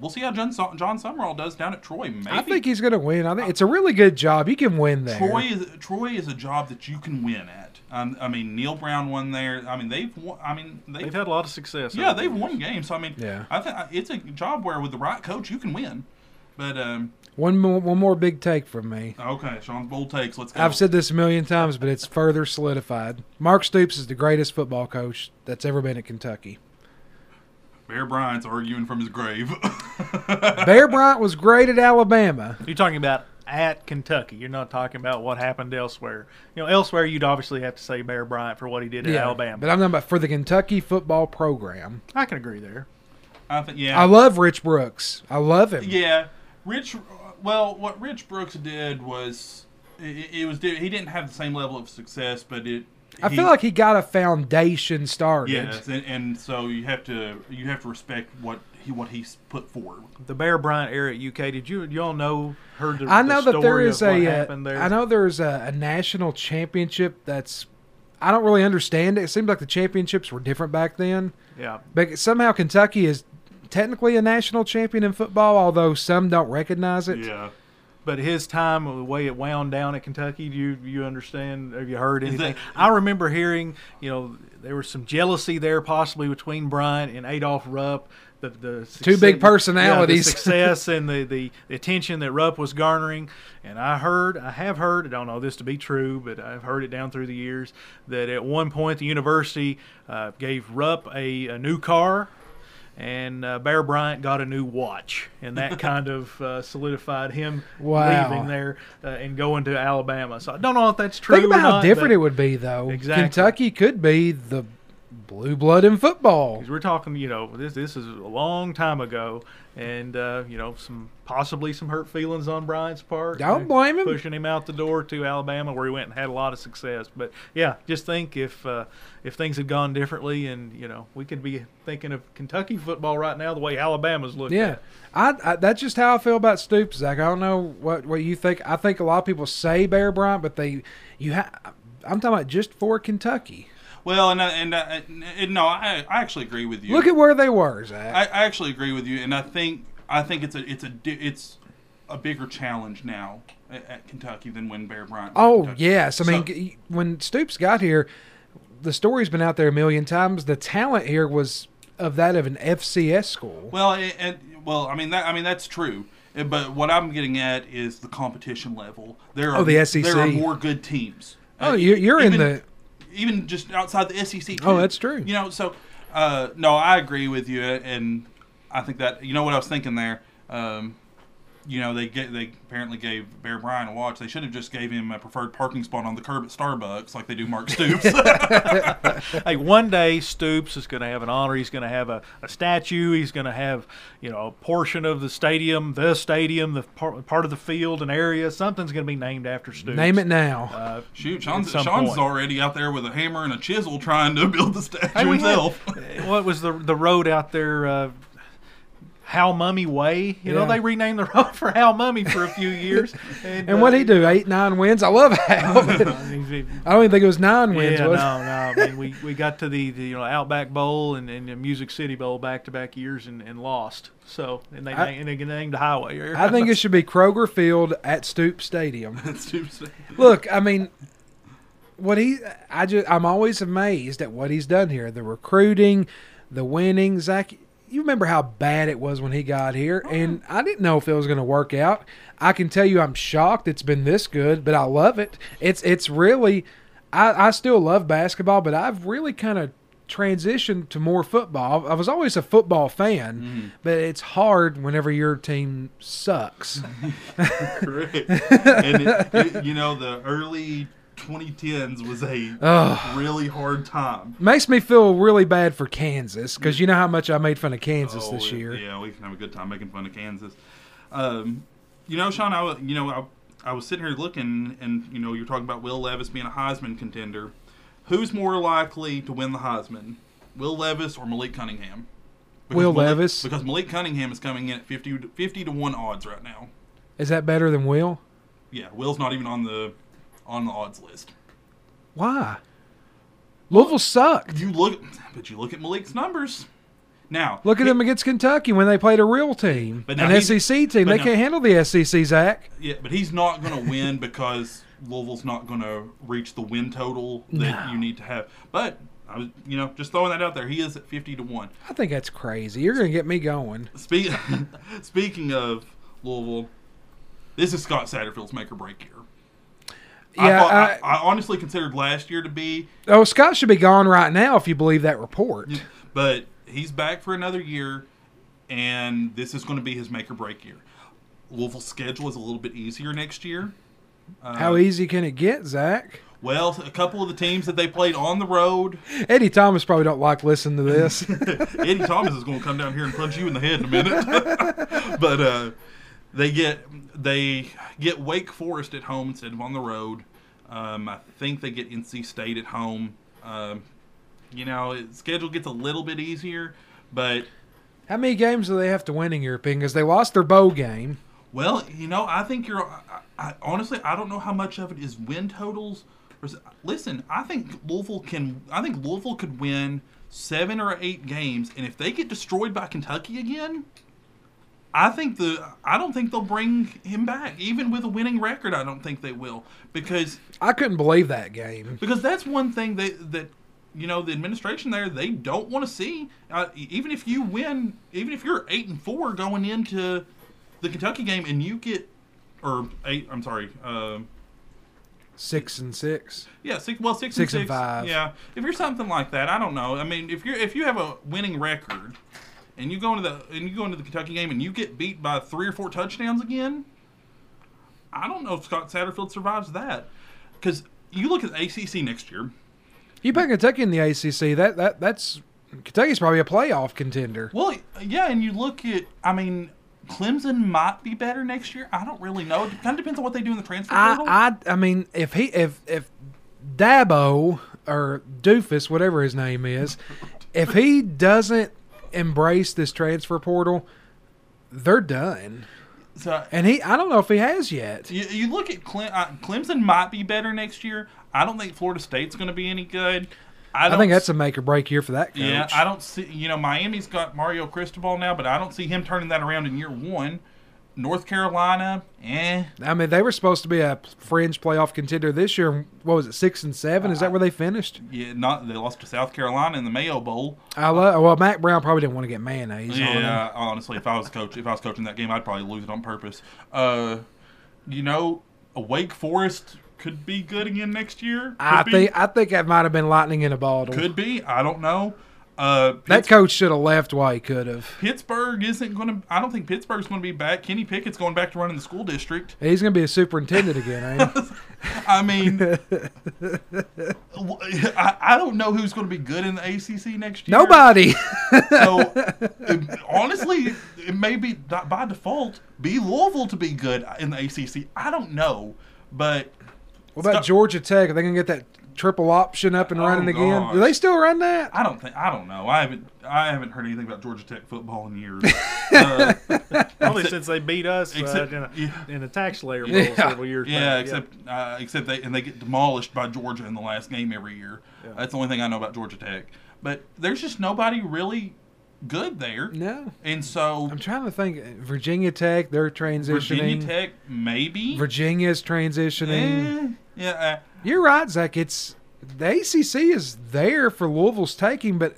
we'll see how John, John Sumrall does down at Troy. Maybe. I think he's going to win. I think it's a really good job. He can win there. Troy is Troy is a job that you can win at. Um, I mean, Neil Brown won there. I mean, they've won, I mean, they've, they've had a lot of success. Yeah, they've years. won games. So I mean, yeah. I think it's a job where with the right coach you can win. But um, one more, one more big take from me. Okay, Sean, bold takes. Let's go. I've said this a million times, but it's further solidified. Mark Stoops is the greatest football coach that's ever been at Kentucky. Bear Bryant's arguing from his grave. Bear Bryant was great at Alabama. You're talking about at Kentucky. You're not talking about what happened elsewhere. You know, elsewhere you'd obviously have to say Bear Bryant for what he did yeah, at Alabama. But I'm talking about for the Kentucky football program. I can agree there. I think yeah. I love Rich Brooks. I love him. Yeah. Rich, well, what Rich Brooks did was, it, it was he didn't have the same level of success, but it. I he, feel like he got a foundation started. Yes, and, and so you have to you have to respect what he what he's put forward. The Bear Bryant era at U K. Did you y'all know heard the, I know the that there is a. There? I know there is a, a national championship that's. I don't really understand it. It seemed like the championships were different back then. Yeah, but somehow Kentucky is. Technically a national champion in football, although some don't recognize it. Yeah, but his time, the way it wound down at Kentucky, do you, you understand? Have you heard anything? That, I remember hearing, you know, there was some jealousy there possibly between Bryant and Adolph Rupp. The, the success, two big personalities. Yeah, the success and the, the, the attention that Rupp was garnering. And I heard, I have heard, I don't know this to be true, but I've heard it down through the years, that at one point the university uh, gave Rupp a, a new car. And uh, Bear Bryant got a new watch, and that kind of uh, solidified him wow. leaving there uh, and going to Alabama. So I don't know if that's true. Think about or how not, different it would be, though. Exactly. Kentucky could be the blue blood in football. Because we're talking, you know, this this is a long time ago, and uh, you know, some possibly some hurt feelings on Bryant's part. Don't blame him, pushing him out the door to Alabama, where he went and had a lot of success. But yeah, just think if uh, if things had gone differently, and you know, we could be thinking of Kentucky football right now the way Alabama's looking. Yeah, I, I that's just how I feel about Stoops, Zach. I don't know what what you think. I think a lot of people say Bear Bryant, but they you ha- I'm talking about just for Kentucky. Well, and, and, and, and no, I, I actually agree with you. Look at where they were, Zach. I, I actually agree with you, and I think I think it's a it's a it's a bigger challenge now at, at Kentucky than when Bear Bryant. Oh Kentucky. yes, I so, mean when Stoops got here, the story's been out there a million times. The talent here was of that of an F C S school. Well, and, and well, I mean that I mean that's true. But what I'm getting at is the competition level. There are oh, the S E C. There are more good teams. Oh, you're, you're Even, in the. Even just outside the S E C. Too. Oh, that's true. You know, so, uh, no, I agree with you, and I think that, you know what I was thinking there? Um, you know, they get, they apparently gave Bear Bryant a watch. They should have just gave him a preferred parking spot on the curb at Starbucks like they do Mark Stoops. Hey, one day Stoops is going to have an honor. He's going to have a, a statue. He's going to have, you know, a portion of the stadium, the stadium, the par- part of the field, an area. Something's going to be named after Stoops. Name it now. Uh, Shoot, Sean's, Sean's already out there with a hammer and a chisel trying to build the statue hey, himself. Had, what was the the road out there? Uh, Hal Mummy Way. You yeah. know, they renamed the road for Hal Mummy for a few years. And, and uh, what'd he do, eight, nine wins? I love Hal. I don't even think it was nine wins. Yeah, was no, no. I mean, we, we got to the, the you know, Outback Bowl and, and the Music City Bowl back-to-back years and, and lost. So and they I, and they named the highway area. I think it should be Kroger Field at Stoop Stadium. At Stoop Stadium. Look, I mean, what he I just I'm always amazed at what he's done here. The recruiting, the winning. Zach, you remember how bad it was when he got here, oh. and I didn't know if it was going to work out. I can tell you, I'm shocked it's been this good, but I love it. It's it's really, I I still love basketball, but I've really kind of transition to more football. I was always a football fan, mm. but it's hard whenever your team sucks. Correct. And it, it, you know, the early twenty tens was a oh. really hard time. Makes me feel really bad for Kansas, because you know how much I made fun of Kansas oh, this year. Yeah, we can have a good time making fun of Kansas. Um, you know, Sean, I was, you know, I, I was sitting here looking, and you know, you're talking about Will Levis being a Heisman contender. Who's more likely to win the Heisman, Will Levis or Malik Cunningham? Because Will Malik, Levis. Because Malik Cunningham is coming in at fifty to one odds right now. Is that better than Will? Yeah, Will's not even on the on the odds list. Why? Louisville sucked. You look, but you look at Malik's numbers. Now look at him against Kentucky when they played a real team, an S E C team. They now, can't handle the S E C, Zach. Yeah, but he's not going to win because Louisville's not going to reach the win total that no. you need to have. But I was, you know, just throwing that out there. He is at fifty to one. I think that's crazy. You're going to get me going. Speaking speaking of Louisville, this is Scott Satterfield's make or break year. Yeah, I, thought, I, I, I honestly considered last year to be. Oh, Scott should be gone right now if you believe that report. But he's back for another year, and this is going to be his make or break year. Louisville's schedule is a little bit easier next year. Um, How easy can it get, Zach? Well, a couple of the teams that they played on the road. Eddie Thomas probably don't like listening to this. Eddie Thomas is going to come down here and punch you in the head in a minute. But uh, they get they get Wake Forest at home instead of on the road. Um, I think they get N C State at home. Um, you know, it, schedule gets a little bit easier, but how many games do they have to win in your opinion? Because they lost their bowl game. Well, you know, I think you're. I, I, honestly, I don't know how much of it is win totals. Listen, I think Louisville can. I think Louisville could win seven or eight games, and if they get destroyed by Kentucky again, I think the. I don't think they'll bring him back, even with a winning record. I don't think they will, because I couldn't believe that game. Because that's one thing that that. You know, the administration there, they don't want to see. Uh, even if you win, even if you're eight and four going into the Kentucky game, and you get, or eight, I'm sorry, uh, six and six. Yeah, six. Well, six, six and six. Five. Yeah, if you're something like that, I don't know. I mean, if you if you have a winning record, and you go into the and you go into the Kentucky game, and you get beat by three or four touchdowns again, I don't know if Scott Satterfield survives that, because you look at the A C C next year. You put Kentucky in the A C C, that, that that's Kentucky's probably a playoff contender. Well, yeah, and you look at, I mean, Clemson might be better next year. I don't really know. It kind of depends on what they do in the transfer portal. I, I, I mean, if he, if if Dabo or Doofus, whatever his name is, if he doesn't embrace this transfer portal, they're done. So, and he, I don't know if he has yet. You, you look at Clem, uh, Clemson might be better next year. I don't think Florida State's going to be any good. I, don't I think that's a make or break year for that coach. Yeah, I don't see. You know, Miami's got Mario Cristobal now, but I don't see him turning that around in year one. North Carolina, eh? I mean, they were supposed to be a fringe playoff contender this year. What was it, six and seven? Is that where they finished? Yeah, not they lost to South Carolina in the Mayo Bowl. I love, well, Mac Brown probably didn't want to get mayonnaise. Yeah, on him. Honestly, if I was coach, if I was coaching that game, I'd probably lose it on purpose. Uh, you know, a Wake Forest could be good again next year. Could I be. think I think that might have been lightning in a bottle. Could be. I don't know. Uh, that coach should have left while he could have. Pittsburgh isn't going to – I don't think Pittsburgh's going to be back. Kenny Pickett's going back to running the school district. He's going to be a superintendent again, ain't he? I mean, I, I don't know who's going to be good in the A C C next year. Nobody. So, it, honestly, it may be by default be Louisville to be good in the A C C. I don't know, but – What about Georgia Tech? Are they going to get that – triple option up and oh, running again? Gosh. Do they still run that? I don't think. I don't know. I haven't. I haven't heard anything about Georgia Tech football in years. uh, Probably since they beat us except, uh, in, a, yeah. in a tax layer bowl yeah. several years yeah, back. Except, yeah, uh, except they and they get demolished by Georgia in the last game every year. Yeah. That's the only thing I know about Georgia Tech. But there's just nobody really good there. No. And so I'm trying to think. Virginia Tech, they're transitioning. Virginia Tech, maybe. Virginia's transitioning. Eh, yeah. Uh, You're right, Zach. It's the A C C is there for Louisville's taking, but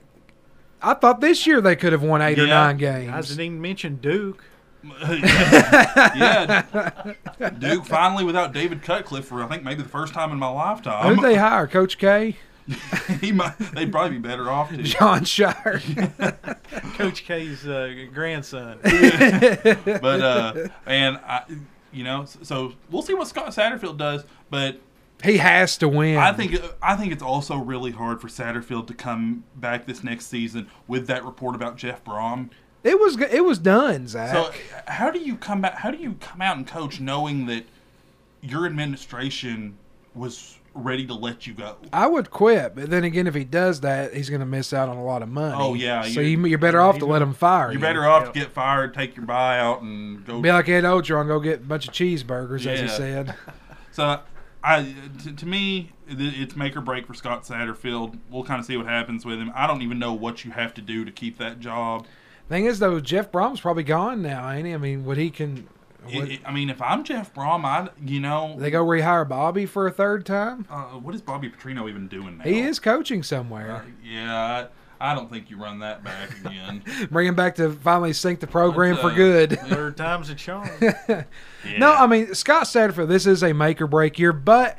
I thought this year they could have won eight yeah. or nine games. I didn't even mention Duke. yeah. Duke finally without David Cutcliffe for I think maybe the first time in my lifetime. Who'd they hire? Coach K? he might. They'd probably be better off to John Shire, Coach K's uh, grandson. but uh, and I, you know, so we'll see what Scott Satterfield does. But he has to win. I think. I think it's also really hard for Satterfield to come back this next season with that report about Jeff Brom. It was. It was done, Zach. So how do you come back? How do you come out and coach knowing that your administration was ready to let you go? I would quit, but then again, if he does that, he's going to miss out on a lot of money. Oh yeah, so you're, you're better off to let him fire. You're better off to get fired, take your buyout, and go be like Ed Ogeron, go get a bunch of cheeseburgers, yeah. as he said. So, I to, to me, it's make or break for Scott Satterfield. We'll kind of see what happens with him. I don't even know what you have to do to keep that job. Thing is, though, Jeff Brom's probably gone now, ain't he? I mean, what he can. It, it, I mean, if I'm Jeff Brom, I you know they go rehire Bobby for a third time. Uh, what is Bobby Petrino even doing now? He is coaching somewhere. Uh, yeah, I, I don't think you run that back again. Bring him back to finally sink the program uh, for good. Third time's a charm. yeah. No, I mean Scott Satterfield. This is a make or break year, but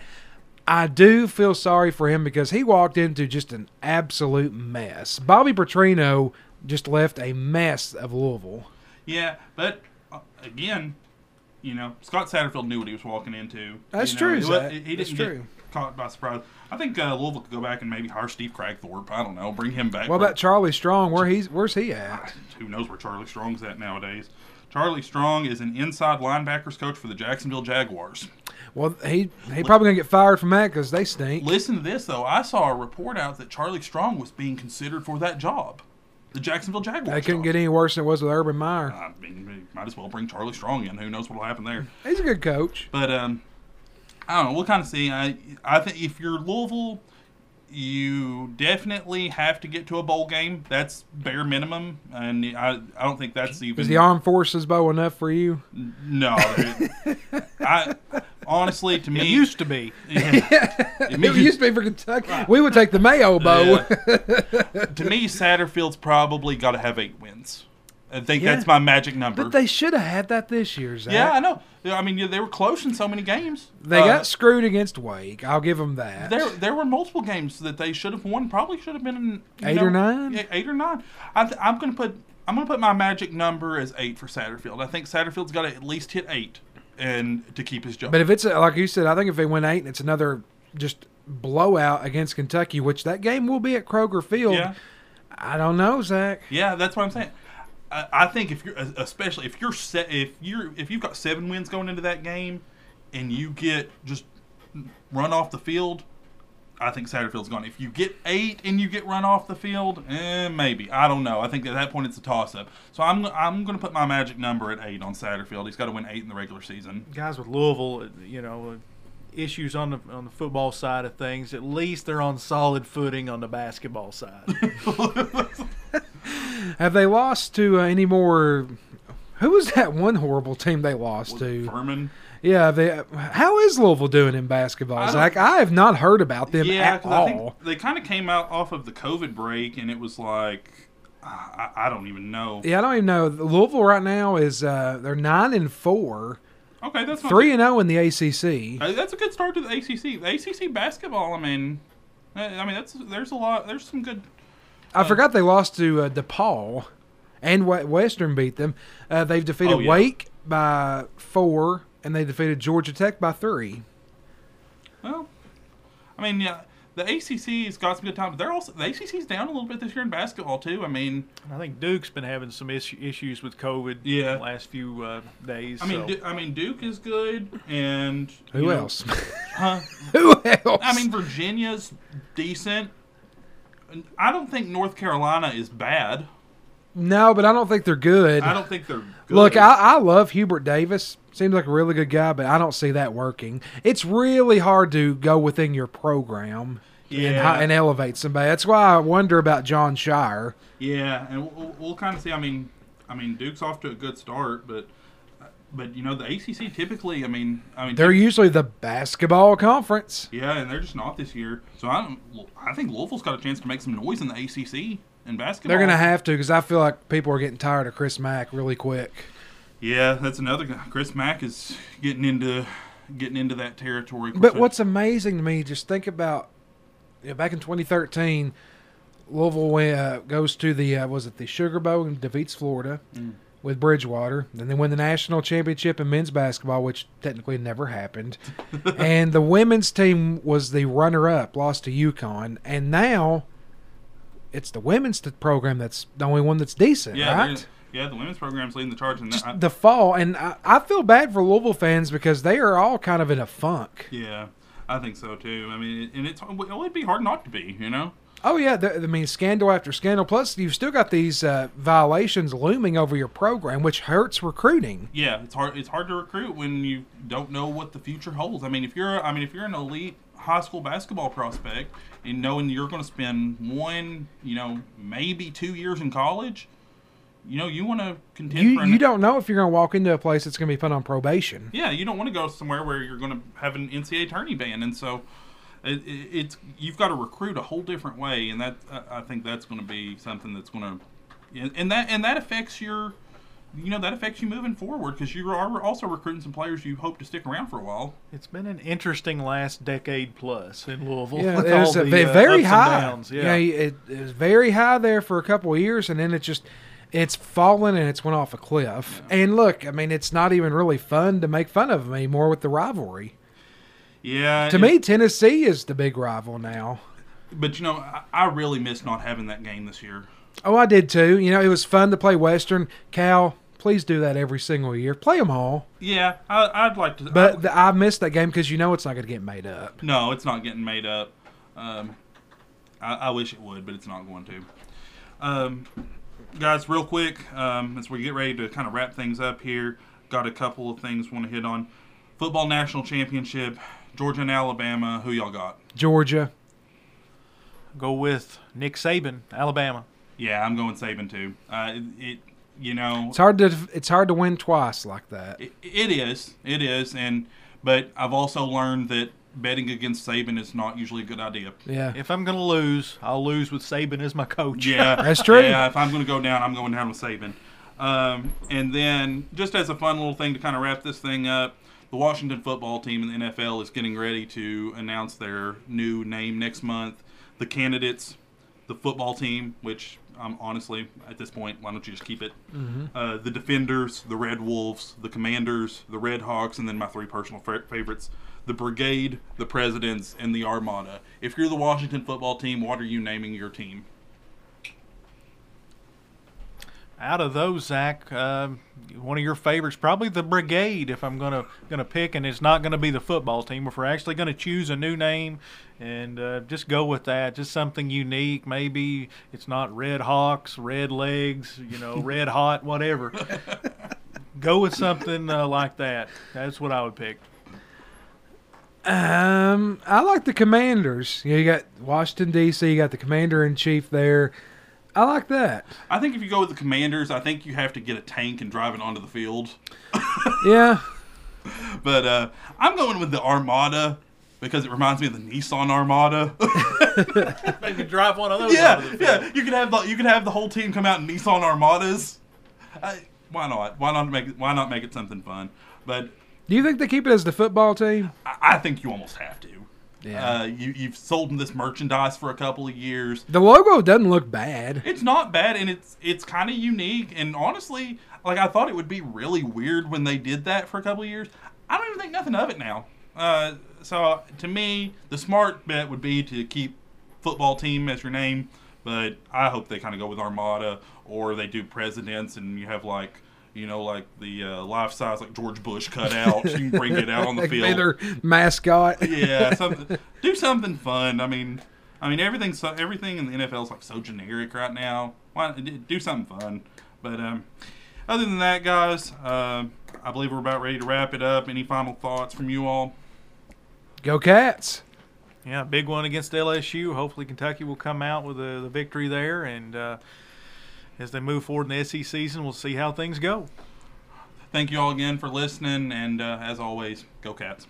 I do feel sorry for him because he walked into just an absolute mess. Bobby Petrino just left a mess of Louisville. Yeah, but uh, again. You know, Scott Satterfield knew what he was walking into. That's you know, true. Zach. He, he didn't That's get true. caught by surprise. I think uh, Louisville could go back and maybe hire Steve Cragthorpe. I don't know. Bring him back. What about Charlie Strong? Where he's where's he at? Who knows where Charlie Strong's at nowadays? Charlie Strong is an inside linebackers coach for the Jacksonville Jaguars. Well, he he probably going to get fired from that because they stink. Listen to this though. I saw a report out that Charlie Strong was being considered for that job. The Jacksonville Jaguars. They couldn't job. get any worse than it was with Urban Meyer. I mean, might as well bring Charlie Strong in. Who knows what'll happen there? He's a good coach. But um, I don't know. We'll kind of see. I I think if you're Louisville, you definitely have to get to a bowl game. That's bare minimum, and I I don't think that's even. Is the Armed Forces bowl enough for you? No. I. Honestly, to me, it used to be. Yeah. It, it used to be for Kentucky. Right. We would take the Mayo Bowl. Yeah. To me, Satterfield's probably got to have eight wins. I think yeah. that's my magic number. But they should have had that this year, Zach. Yeah, I know. I mean, they were close in so many games. They uh, got screwed against Wake. I'll give them that. There, there were multiple games that they should have won. Probably should have been an, eight know, or nine. Eight or nine. I th- I'm going to put. I'm going to put my magic number as eight for Satterfield. I think Satterfield's got to at least hit eight. And to keep his job. But if it's, like you said, I think if they win eight and it's another just blowout against Kentucky, which that game will be at Kroger Field, yeah. I don't know, Zach. Yeah, that's what I'm saying. I, I think if you're, especially if you're set, if you're, if you've got seven wins going into that game and you get just run off the field, I think Satterfield's gone. If you get eight and you get run off the field, eh, maybe. I don't know. I think at that point it's a toss-up. So I'm I'm going to put my magic number at eight on Satterfield. He's got to win eight in the regular season. Guys with Louisville, you know, issues on the on the football side of things, at least they're on solid footing on the basketball side. Have they lost to uh, any more – who was that one horrible team they lost was to? Furman. Yeah, they, how is Louisville doing in basketball, I Zach? I have not heard about them yeah, at all. I think they kind of came out off of the COVID break, and it was like, I, I don't even know. Yeah, I don't even know. Louisville right now is uh, they're nine and four. Okay, that's three and zero in the A C C. Uh, that's a good start to the A C C. The A C C basketball. I mean, I mean that's there's a lot. There's some good. Uh, I forgot they lost to uh, DePaul, and Western beat them. Uh, they've defeated oh, yeah. Wake by four. And they defeated Georgia Tech by three. Well, I mean, yeah, the A C C's got some good times. They're also the A C C's down a little bit this year in basketball too. I mean, I think Duke's been having some issue, issues with COVID. Yeah. The last few uh, days. I mean, so. du- I mean, Duke is good, and who you else? Know, huh? Who else? I mean, Virginia's decent. I don't think North Carolina is bad. No, but I don't think they're good. I don't think they're good. Look, I, I love Hubert Davis. Seems like a really good guy, but I don't see that working. It's really hard to go within your program yeah. and, and elevate somebody. That's why I wonder about John Shire. Yeah, and we'll, we'll kind of see. I mean, I mean, Duke's off to a good start, but but you know the A C C typically. I mean, I mean they're usually the basketball conference. Yeah, and they're just not this year. So I don't, I think Louisville's got a chance to make some noise in the A C C. In basketball. They're going to have to because I feel like people are getting tired of Chris Mack really quick. Yeah, that's another guy. Chris Mack is getting into getting into that territory. But what's amazing to me, just think about you know, back in twenty thirteen, Louisville uh, goes to the uh, was it the Sugar Bowl and defeats Florida mm. with Bridgewater, and they win the national championship in men's basketball, which technically never happened. And the women's team was the runner-up, lost to UConn, and now. It's the women's program that's the only one that's decent, yeah, right? Yeah, the women's program's leading the charge in that. Just the fall, and I, I feel bad for Louisville fans because they are all kind of in a funk. Yeah, I think so too. I mean, and it's it'd be hard not to be, you know? Oh, yeah. The, I mean, scandal after scandal. Plus, you've still got these uh, violations looming over your program, which hurts recruiting. Yeah, it's hard It's hard to recruit when you don't know what the future holds. I mean, if you're, I mean, if you're an elite high school basketball prospect and knowing you're going to spend one, you know, maybe two years in college, you know, you want to contend you, for an... You don't know if you're going to walk into a place that's going to be put on probation. Yeah, you don't want to go somewhere where you're going to have an N C double A tourney ban. And so it, it, it's you've got to recruit a whole different way, and that I think that's going to be something that's going to... And that and that affects your... You know, that affects you moving forward because you are also recruiting some players you hope to stick around for a while. It's been an interesting last decade plus in Louisville. Yeah, it was very high. Yeah, you know, it, it was very high there for a couple of years, and then it just it's fallen and it's went off a cliff. Yeah. And look, I mean, it's not even really fun to make fun of them anymore with the rivalry. Yeah. To me, Tennessee is the big rival now. But, you know, I, I really miss not having that game this year. Oh, I did too. You know, it was fun to play Western. Cal, please do that every single year. Play them all. Yeah, I, I'd like to. But I, the, I missed that game because you know it's not going to get made up. No, it's not getting made up. Um, I, I wish it would, but it's not going to. Um, guys, real quick, um, as we get ready to kind of wrap things up here, got a couple of things want to hit on. Football National Championship, Georgia and Alabama. Who y'all got? Georgia. Go with Nick Saban, Alabama. Yeah, I'm going Saban too. Uh, it, it, you know, it's hard to it's hard to win twice like that. It, it is, it is, and but I've also learned that betting against Saban is not usually a good idea. Yeah, if I'm going to lose, I'll lose with Saban as my coach. Yeah, that's true. Yeah, if I'm going to go down, I'm going down with Saban. Um, and then just as a fun little thing to kind of wrap this thing up, the Washington football team in the N F L is getting ready to announce their new name next month. The candidates, the football team, which. Um, honestly, at this point, why don't you just keep it? Mm-hmm. Uh, the Defenders, the Red Wolves, the Commanders, the Red Hawks, and then my three personal fa- favorites, the Brigade, the Presidents, and the Armada. If you're the Washington football team, what are you naming your team? Out of those, Zach, uh, one of your favorites, probably the Brigade, if I'm going to gonna pick, and it's not going to be the football team. If we're actually going to choose a new name and uh, just go with that, just something unique. Maybe it's not Red Hawks, Red Legs, you know, Red Hot, whatever. Go with something uh, like that. That's what I would pick. Um, I like the Commanders. You know, you got Washington, D C, you got the Commander-in-Chief there. I like that. I think if you go with the Commanders, I think you have to get a tank and drive it onto the field. Yeah. But uh, I'm going with the Armada because it reminds me of the Nissan Armada. Maybe drive one of those. Yeah, onto the field. Yeah. You can have the you can have the whole team come out in Nissan Armadas. I, why not? Why not make it, Why not make it something fun? But do you think they keep it as the football team? I, I think you almost have to. Yeah. Uh, you, you've sold them this merchandise for a couple of years. The logo doesn't look bad. It's not bad, and it's it's kind of unique. And honestly, like I thought it would be really weird when they did that for a couple of years. I don't even think nothing of it now. Uh, so to me, the smart bet would be to keep football team as your name, but I hope they kind of go with Armada, or they do presidents, and you have like, you know, like the uh, life size like George Bush cut out. You can bring it out on the like field. Their mascot. Yeah, something, do something fun. I mean, I mean everything. So everything in the N F L is like so generic right now. Why do something fun? But um, other than that, guys, uh, I believe we're about ready to wrap it up. Any final thoughts from you all? Go Cats! Yeah, big one against L S U. Hopefully Kentucky will come out with a, the victory there, and uh, as they move forward in the S E C season, we'll see how things go. Thank you all again for listening, and uh, as always, go Cats!